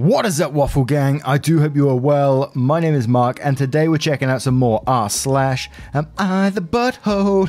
What is up, Waffle Gang? I do hope you are well. My name is Mark, and today we're checking out some more r/ Am I the Butthole?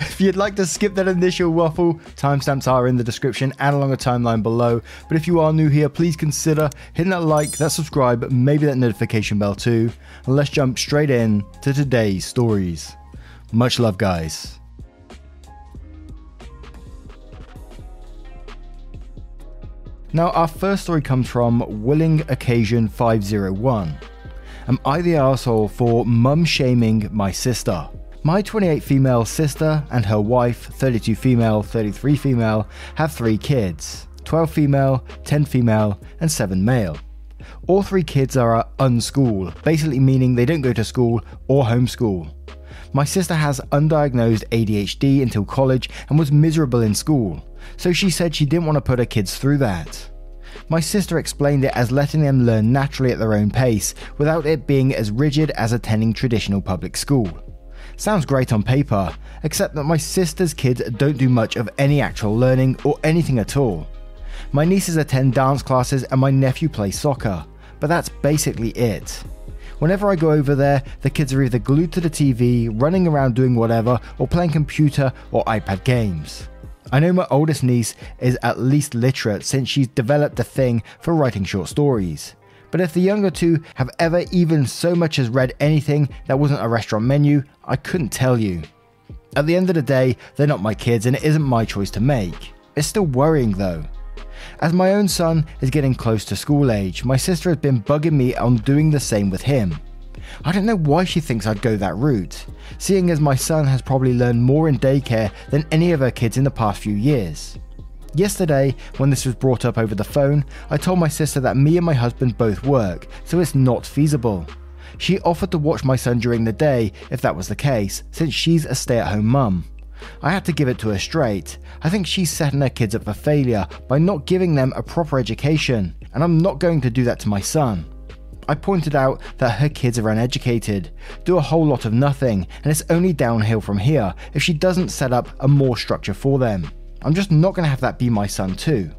If you'd like to skip that initial waffle, timestamps are in the description and along a timeline below. But if you are new here, please consider hitting that like, that subscribe, maybe that notification bell too. And let's jump straight in to today's stories. Much love, guys. Now, our first story comes from Willing Occasion 501. Am I the asshole for mum shaming my sister? My 28 female sister and her wife, 32 female, 33 female, have 3 kids, 12 female, 10 female, and 7 male. All 3 kids are at unschool, basically meaning they don't go to school or homeschool. My sister has undiagnosed ADHD until college and was miserable in school, so she said she didn't want to put her kids through that. My sister explained it as letting them learn naturally at their own pace, without it being as rigid as attending traditional public school. Sounds great on paper, except that my sister's kids don't do much of any actual learning or anything at all. My nieces attend dance classes and my nephew plays soccer, but that's basically it. Whenever I go over there, the kids are either glued to the TV, running around doing whatever, or playing computer or iPad games. I know my oldest niece is at least literate since she's developed a thing for writing short stories. But if the younger two have ever even so much as read anything that wasn't a restaurant menu, I couldn't tell you. At the end of the day, they're not my kids and it isn't my choice to make. It's still worrying though. As my own son is getting close to school age, my sister has been bugging me on doing the same with him. I don't know why she thinks I'd go that route, seeing as my son has probably learned more in daycare than any of her kids in the past few years. Yesterday, when this was brought up over the phone, I told my sister that me and my husband both work, so it's not feasible. She offered to watch my son during the day if that was the case, since she's a stay-at-home mum. I had to give it to her straight. I think she's setting her kids up for failure by not giving them a proper education, and I'm not going to do that to my son. I pointed out that her kids are uneducated, do a whole lot of nothing, and it's only downhill from here if she doesn't set up a more structure for them. I'm just not going to have that be my son too.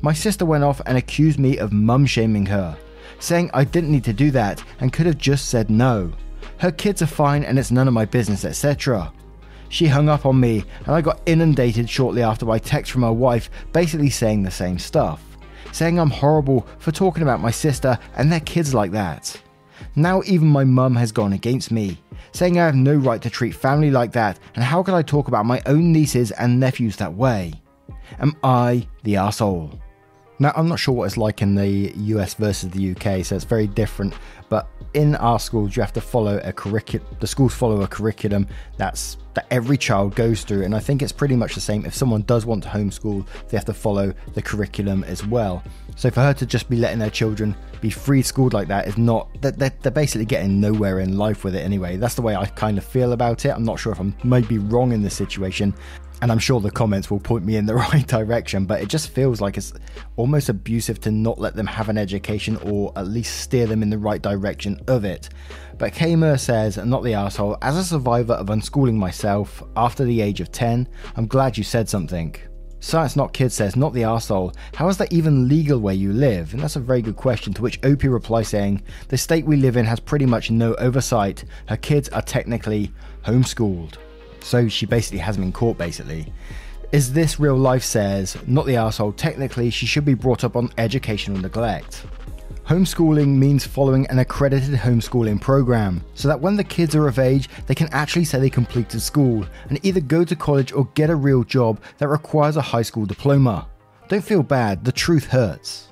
My sister went off and accused me of mum shaming her, saying I didn't need to do that and could have just said no. Her kids are fine and it's none of my business, etc. She hung up on me and I got inundated shortly after by text from her wife basically saying the same stuff, saying I'm horrible for talking about my sister and their kids like that. Now even my mum has gone against me, saying I have no right to treat family like that and how could I talk about my own nieces and nephews that way? Am I the asshole? Now I'm not sure what it's like in the US versus the UK, so it's very different, but in our schools you have to follow a curriculum, the schools follow a curriculum that every child goes through, and I think it's pretty much the same. If someone does want to homeschool, they have to follow the curriculum as well. So for her to just be letting their children be free schooled like that is not, they're basically getting nowhere in life with it anyway. That's the way I kind of feel about it. I'm not sure if I might be wrong in this situation, and I'm sure the comments will point me in the right direction, but it just feels like it's almost abusive to not let them have an education or at least steer them in the right direction of it. But K-Mer says, "I'm not the asshole. As a survivor of unschooling myself after the age of 10, I'm glad you said something." Science Not Kids says, "Not the arsehole. How is that even legal where you live?" And that's a very good question, to which Opie replies saying, "The state we live in has pretty much no oversight. Her kids are technically homeschooled." So she basically has them in court, basically. Is This Real Life says, "Not the arsehole. Technically, she should be brought up on educational neglect. Homeschooling means following an accredited homeschooling program, so that when the kids are of age, they can actually say they completed school and either go to college or get a real job that requires a high school diploma. Don't feel bad, the truth hurts."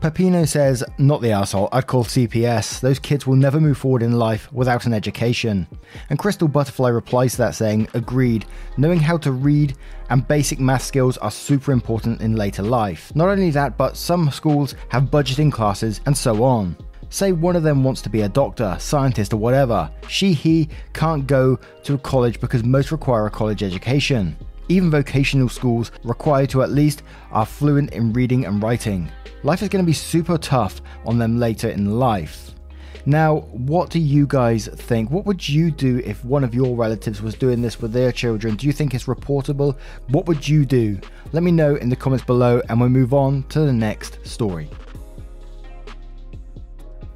Papino says, not the asshole, I'd call CPS. Those kids will never move forward in life without an education. And Crystal Butterfly replies to that saying, agreed, knowing how to read and basic math skills are super important in later life. Not only that, but some schools have budgeting classes and so on. Say one of them wants to be a doctor, scientist or whatever. He can't go to college because most require a college education. Even vocational schools require you to at least are fluent in reading and writing. Life is going to be super tough on them later in life. Now, what do you guys think? What would you do if one of your relatives was doing this with their children? Do you think it's reportable? What would you do? Let me know in the comments below and we'll move on to the next story.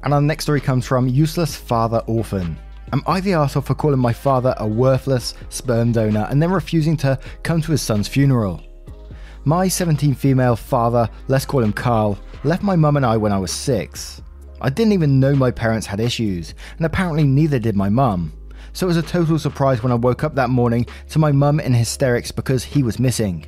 And our next story comes from Useless Father Orphan. Am I the arsehole for calling my father a worthless sperm donor and then refusing to come to his son's funeral? My 17 female father, let's call him Carl, left my mum and I when I was 6. I didn't even know my parents had issues, and apparently neither did my mum. So it was a total surprise when I woke up that morning to my mum in hysterics because he was missing.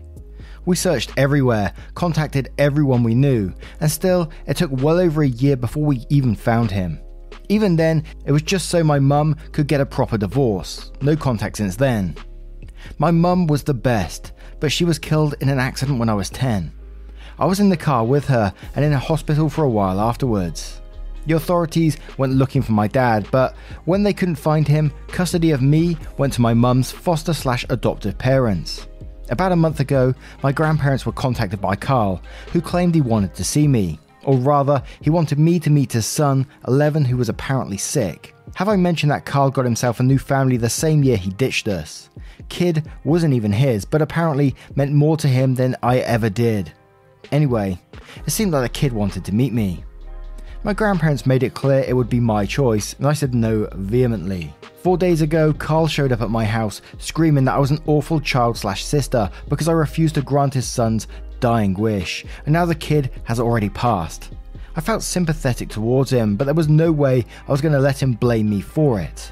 We searched everywhere, contacted everyone we knew, and still it took well over a year before we even found him. Even then, it was just so my mum could get a proper divorce. No contact since then. My mum was the best, but she was killed in an accident when I was 10. I was in the car with her and in a hospital for a while afterwards. The authorities went looking for my dad, but when they couldn't find him, custody of me went to my mum's foster/adoptive parents. About a month ago, my grandparents were contacted by Carl, who claimed he wanted to see me. Or rather, he wanted me to meet his son, 11, who was apparently sick. Have I mentioned that Carl got himself a new family the same year he ditched us? Kid wasn't even his, but apparently meant more to him than I ever did. Anyway, it seemed like the kid wanted to meet me. My grandparents made it clear it would be my choice, and I said no vehemently. 4 days ago, Carl showed up at my house, screaming that I was an awful child/sister because I refused to grant his son's dying wish, and now the kid has already passed. I felt sympathetic towards him, but there was no way I was going to let him blame me for it.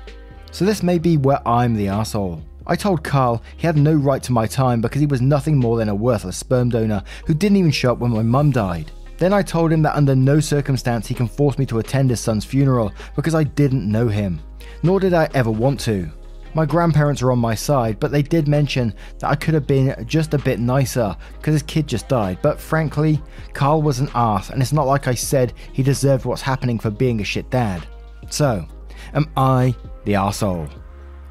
So this may be where I'm the arsehole. I told Carl he had no right to my time because he was nothing more than a worthless sperm donor who didn't even show up when my mum died. Then I told him that under no circumstance he can force me to attend his son's funeral because I didn't know him, nor did I ever want to. My grandparents are on my side, but they did mention that I could have been just a bit nicer because his kid just died, but frankly, Carl was an arse and it's not like I said he deserved what's happening for being a shit dad. So, am I the arsehole?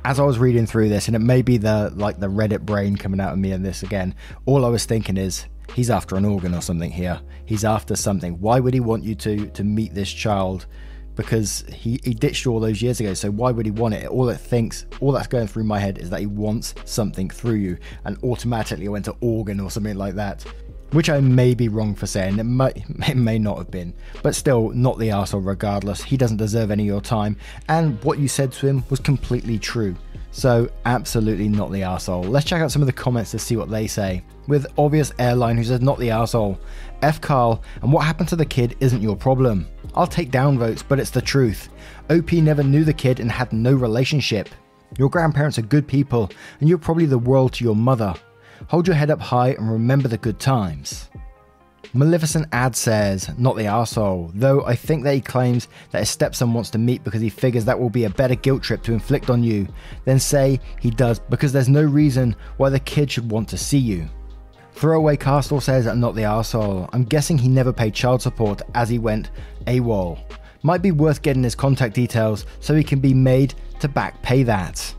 As I was reading through this, and it may be the Reddit brain coming out of me in this again, all I was thinking is, he's after an organ or something here. He's after something. Why would he want you to meet this child? Because he ditched all those years ago, so why would he want it? All that's going through my head is that he wants something through you, and automatically went to organ or something like that, which I may be wrong for saying. It may not have been, but still, not the arsehole regardless. He doesn't deserve any of your time, and what you said to him was completely true. So absolutely not the arsehole. Let's check out some of the comments to see what they say. With Obvious Airline, who says, not the arsehole. F Carl, and what happened to the kid isn't your problem. I'll take down votes, but it's the truth. OP never knew the kid and had no relationship. Your grandparents are good people, and you're probably the world to your mother. Hold your head up high and remember the good times. Maleficent Ad says, not the arsehole, though I think that he claims that his stepson wants to meet because he figures that will be a better guilt trip to inflict on you than say he does because there's no reason why the kid should want to see you. Throwaway Castle says, not the arsehole, I'm guessing he never paid child support as he went AWOL. Might be worth getting his contact details so he can be made to back pay that.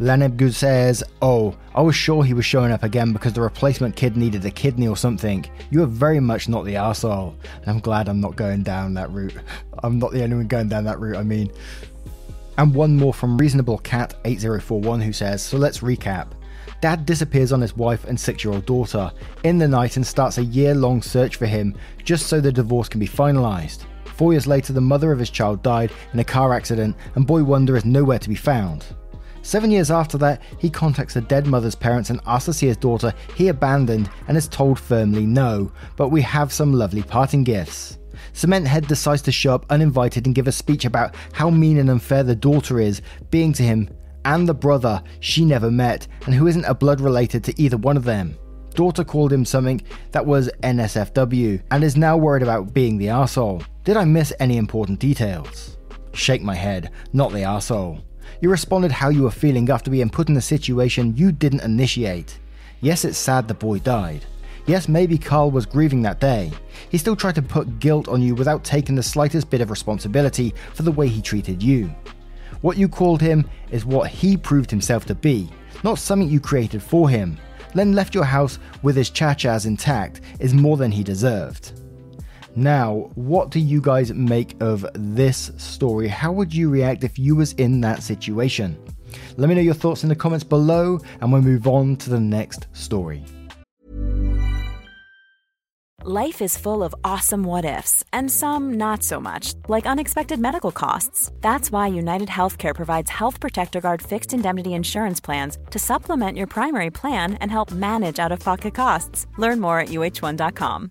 Lanebgu says, oh, I was sure he was showing up again because the replacement kid needed a kidney or something. You are very much not the arsehole. I'm glad I'm not going down that route. I'm not the only one going down that route, I mean. And one more from Reasonable Cat 8041, who says, so let's recap. Dad disappears on his wife and 6-year-old daughter in the night and starts a year-long search for him just so the divorce can be finalized. 4 years later, the mother of his child died in a car accident and boy wonder is nowhere to be found. 7 years after that, he contacts the dead mother's parents and asks to see his daughter he abandoned and is told firmly no, but we have some lovely parting gifts. Cementhead decides to show up uninvited and give a speech about how mean and unfair the daughter is being to him and the brother she never met and who isn't a blood related to either one of them. daughter called him something that was NSFW and is now worried about being the arsehole. Did I miss any important details? Shake my head, not the arsehole. You responded how you were feeling after being put in a situation you didn't initiate. Yes, it's sad the boy died. Yes, maybe Carl was grieving that day. He still tried to put guilt on you without taking the slightest bit of responsibility for the way he treated you. What you called him is what he proved himself to be, not something you created for him. Len left your house with his cha-chas intact is more than he deserved. Now, what do you guys make of this story? How would you react if you was in that situation? Let me know your thoughts in the comments below, and we'll move on to the next story. Life is full of awesome what-ifs, and some not so much, like unexpected medical costs. That's why United Healthcare provides Health Protector Guard fixed indemnity insurance plans to supplement your primary plan and help manage out-of-pocket costs. Learn more at uh1.com.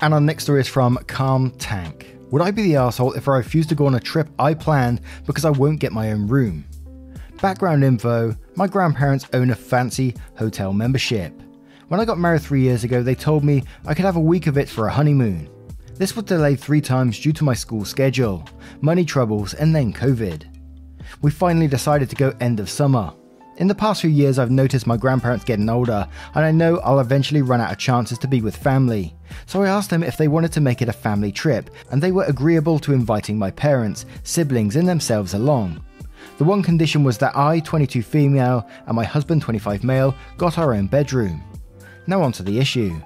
And our next story is from Calm Tank. Would I be the arsehole if I refuse to go on a trip I planned because I won't get my own room? Background info, my grandparents own a fancy hotel membership. When I got married 3 years ago, they told me I could have a week of it for a honeymoon. This was delayed 3 times due to my school schedule, money troubles, and then COVID. We finally decided to go end of summer. In the past few years, I've noticed my grandparents getting older, and I know I'll eventually run out of chances to be with family. So I asked them if they wanted to make it a family trip, and they were agreeable to inviting my parents, siblings, and themselves along. The one condition was that I, 22 female, and my husband, 25 male, got our own bedroom. Now onto the issue.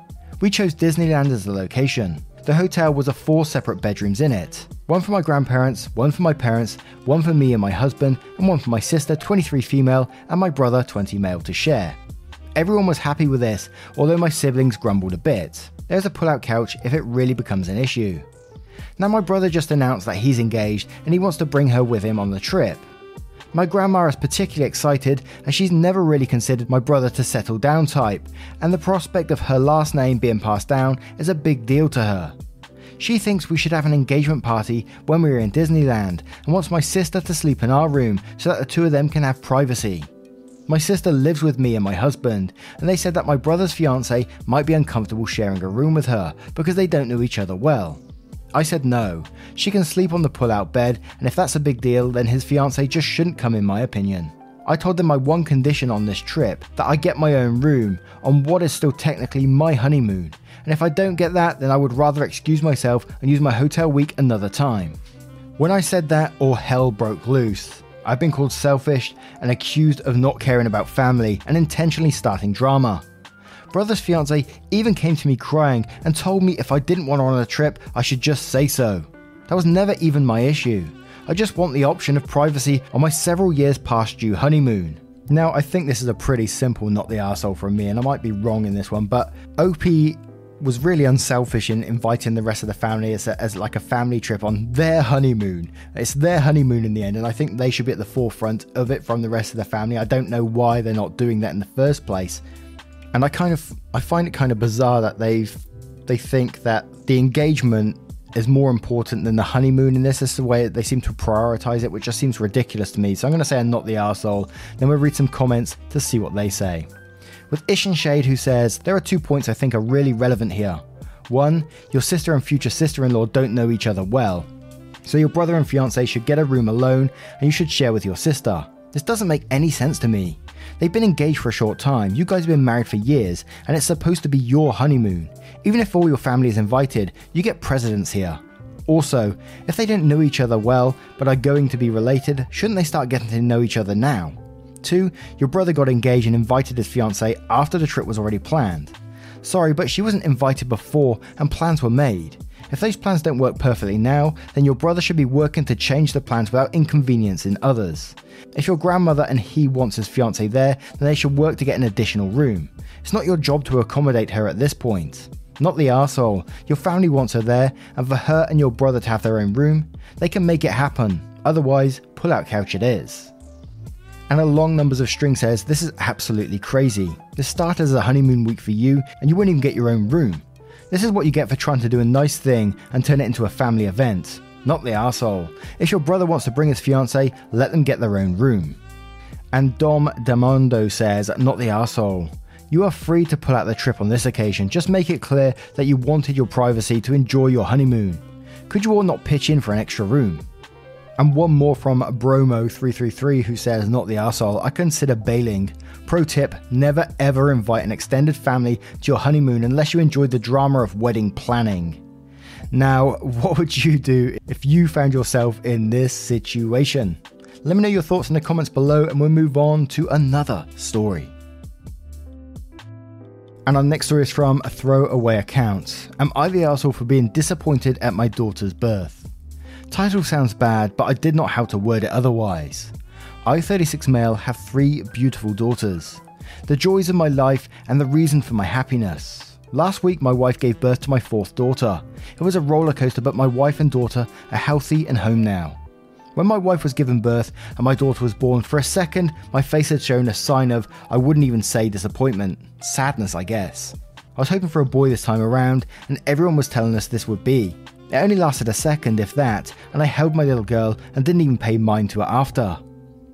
We chose Disneyland as the location. The hotel was a 4 separate bedrooms in it. One for my grandparents, one for my parents, one for me and my husband, and one for my sister, 23 female, and my brother, 20 male to share. Everyone was happy with this, although my siblings grumbled a bit. There's a pull-out couch if it really becomes an issue. Now my brother just announced that he's engaged and he wants to bring her with him on the trip. My grandma is particularly excited as she's never really considered my brother to settle down type, and the prospect of her last name being passed down is a big deal to her. She thinks we should have an engagement party when we are in Disneyland and wants my sister to sleep in our room so that the two of them can have privacy. My sister lives with me and my husband, and they said that my brother's fiance might be uncomfortable sharing a room with her because they don't know each other well. I said no, she can sleep on the pull-out bed, and if that's a big deal, then his fiance just shouldn't come in my opinion. I told them my one condition on this trip, that I get my own room on what is still technically my honeymoon, and if I don't get that, then I would rather excuse myself and use my hotel week another time. When I said that, all hell broke loose. I've been called selfish and accused of not caring about family and intentionally starting drama. Brother's fiance even came to me crying and told me if I didn't want her on a trip, I should just say so. That was never even my issue. I just want the option of privacy on my several years past due honeymoon. Now, I think this is a pretty simple not the arsehole from me, and I might be wrong in this one, but OP was really unselfish in inviting the rest of the family as like a family trip on their honeymoon. It's their honeymoon in the end, and I think they should be at the forefront of it from the rest of the family. I don't know why they're not doing that in the first place. And I find it kind of bizarre that they think that the engagement is more important than the honeymoon, and this is the way that they seem to prioritize it, which just seems ridiculous to me. So I'm going to say I'm not the arsehole. Then we'll read some comments to see what they say. With Ishan Shade, who says, there are 2 points I think are really relevant here. 1, your sister and future sister-in-law don't know each other well. So your brother and fiance should get a room alone, and you should share with your sister. This doesn't make any sense to me. They've been engaged for a short time, you guys have been married for years, and it's supposed to be your honeymoon. Even if all your family is invited, you get precedence here. Also, if they don't know each other well, but are going to be related, shouldn't they start getting to know each other now? 2, your brother got engaged and invited his fiancée after the trip was already planned. Sorry, but she wasn't invited before and plans were made. If those plans don't work perfectly now, then your brother should be working to change the plans without inconveniencing others. If your grandmother and he wants his fiancée there, then they should work to get an additional room. It's not your job to accommodate her at this point. Not the arsehole. Your family wants her there, and for her and your brother to have their own room, they can make it happen. Otherwise, pull-out couch it is. And a Long Numbers of String says, this is absolutely crazy. This started as a honeymoon week for you, and you wouldn't even get your own room. This is what you get for trying to do a nice thing and turn it into a family event. Not the arsehole. If your brother wants to bring his fiancée, let them get their own room. And Dom Demondo says, not the arsehole. You are free to pull out the trip on this occasion, just make it clear that you wanted your privacy to enjoy your honeymoon. Could you all not pitch in for an extra room? And one more from Bromo333 who says, not the arsehole, I consider bailing. Pro tip, never ever invite an extended family to your honeymoon unless you enjoyed the drama of wedding planning. Now, what would you do if you found yourself in this situation? Let me know your thoughts in the comments below and we'll move on to another story. And our next story is from a throwaway account. Am I the arsehole for being disappointed at my daughter's birth? Title sounds bad, but I did not know how to word it otherwise. I, 36 male, have 3 beautiful daughters. The joys of my life and the reason for my happiness. Last week, my wife gave birth to my 4th daughter. It was a roller coaster, but my wife and daughter are healthy and home now. When my wife was given birth and my daughter was born, for a second, my face had shown a sign of, I wouldn't even say disappointment, sadness I guess. I was hoping for a boy this time around and everyone was telling us this would be. It only lasted a second if that, and I held my little girl and didn't even pay mind to her after.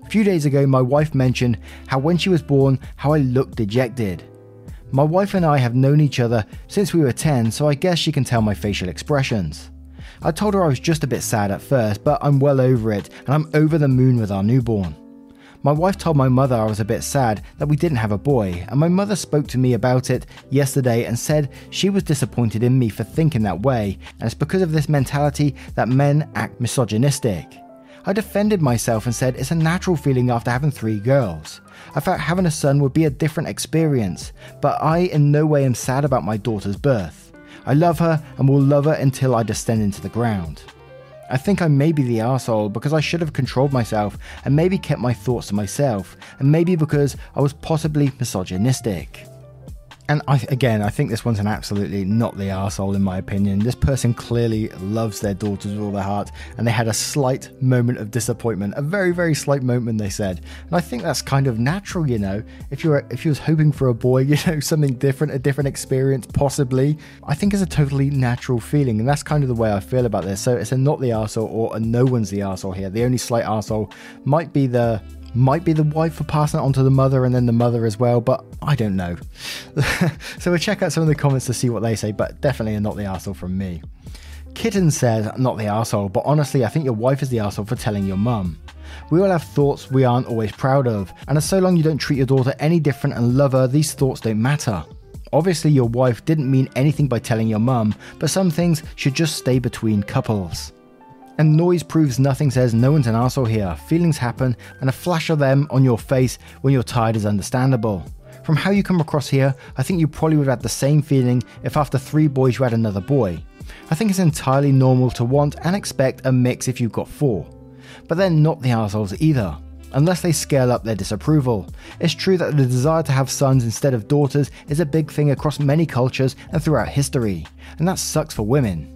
A few days ago my wife mentioned how when she was born, how I looked dejected. My wife and I have known each other since we were 10, so I guess she can tell my facial expressions. I told her I was just a bit sad at first, but I'm well over it and I'm over the moon with our newborn. My wife told my mother I was a bit sad that we didn't have a boy, and my mother spoke to me about it yesterday and said she was disappointed in me for thinking that way, and it's because of this mentality that men act misogynistic. I defended myself and said it's a natural feeling after having 3 girls. I felt having a son would be a different experience, but I in no way am sad about my daughter's birth. I love her and will love her until I descend into the ground. I think I may be the arsehole because I should have controlled myself and maybe kept my thoughts to myself, and maybe because I was possibly misogynistic. And I think this one's an absolutely not the arsehole in my opinion. This person clearly loves their daughters with all their heart and they had a slight moment of disappointment, a very, very slight moment they said. And I think that's kind of natural, you know, if you was hoping for a boy, you know, something different, a different experience possibly, I think is a totally natural feeling. And that's kind of the way I feel about this. So it's a not the arsehole or a no one's the arsehole here. The only slight arsehole might be the wife for passing it on to the mother and then the mother as well, but I don't know. So we'll check out some of the comments to see what they say, but definitely a not the arsehole from me. Kitten says, not the arsehole, but honestly I think your wife is the arsehole for telling your mum. We all have thoughts we aren't always proud of, and so long you don't treat your daughter any different and love her, these thoughts don't matter. Obviously your wife didn't mean anything by telling your mum, but some things should just stay between couples. And Noise Proves Nothing says, no one's an arsehole here. Feelings happen and a flash of them on your face when you're tired is understandable. From how you come across here, I think you probably would have had the same feeling if after 3 boys you had another boy. I think it's entirely normal to want and expect a mix if you've got 4. But they're not the arseholes either, unless they scale up their disapproval. It's true that the desire to have sons instead of daughters is a big thing across many cultures and throughout history, and that sucks for women.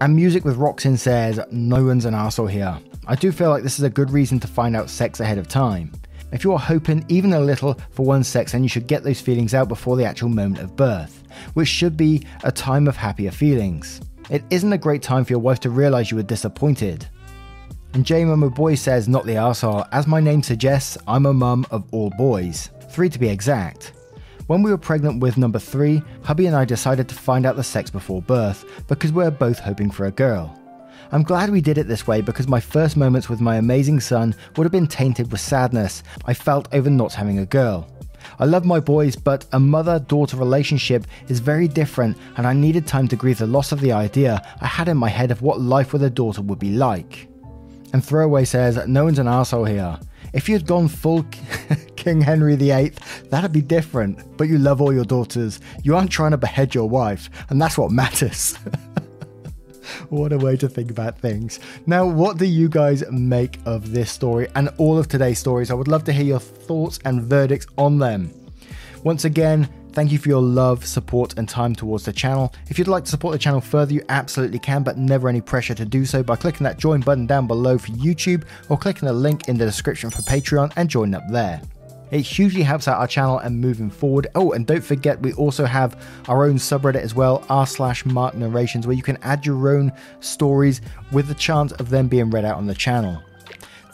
And Music with Roxin says, no one's an arsehole here. I do feel like this is a good reason to find out sex ahead of time. If you are hoping even a little for one's sex, then you should get those feelings out before the actual moment of birth, which should be a time of happier feelings. It isn't a great time for your wife to realise you were disappointed. And JmumaBoy says, not the arsehole. As my name suggests, I'm a mum of all boys. 3 to be exact. When we were pregnant with number 3, hubby and I decided to find out the sex before birth because we were both hoping for a girl. I'm glad we did it this way because my first moments with my amazing son would have been tainted with sadness I felt over not having a girl. I love my boys, but a mother-daughter relationship is very different and I needed time to grieve the loss of the idea I had in my head of what life with a daughter would be like. And Throwaway says, no one's an arsehole here. If you had gone full King Henry VIII, that'd be different, but you love all your daughters. You aren't trying to behead your wife, and that's what matters. What a way to think about things. Now, what do you guys make of this story and all of today's stories? I would love to hear your thoughts and verdicts on them. Once again, thank you for your love, support, and time towards the channel. If you'd like to support the channel further, you absolutely can, but never any pressure to do so by clicking that join button down below for YouTube or clicking the link in the description for Patreon and join up there. It hugely helps out our channel and moving forward. Oh, and don't forget, we also have our own subreddit as well, r/marknarrations, where you can add your own stories with the chance of them being read out on the channel.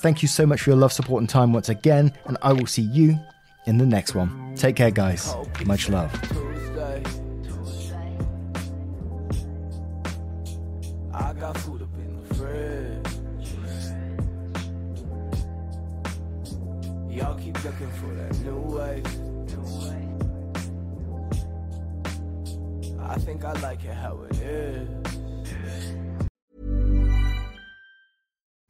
Thank you so much for your love, support, and time once again, and I will see you in the next one. Take care, guys. Much love. Tuesday. I got food up in the fridge. Y'all keep looking for that new way. I think I like it how it is.